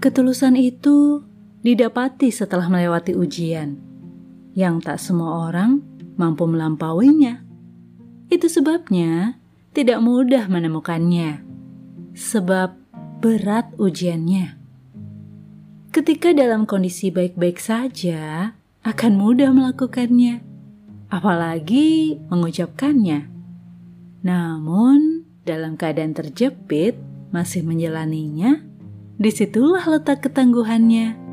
Ketulusan itu didapati setelah melewati ujian, yang tak semua orang mampu melampauinya. Itu sebabnya tidak mudah menemukannya, sebab berat ujiannya. Ketika dalam kondisi baik-baik saja, akan mudah melakukannya, apalagi mengucapkannya. Namun, dalam keadaan terjepit, masih menjalaninya, disitulah letak ketangguhannya.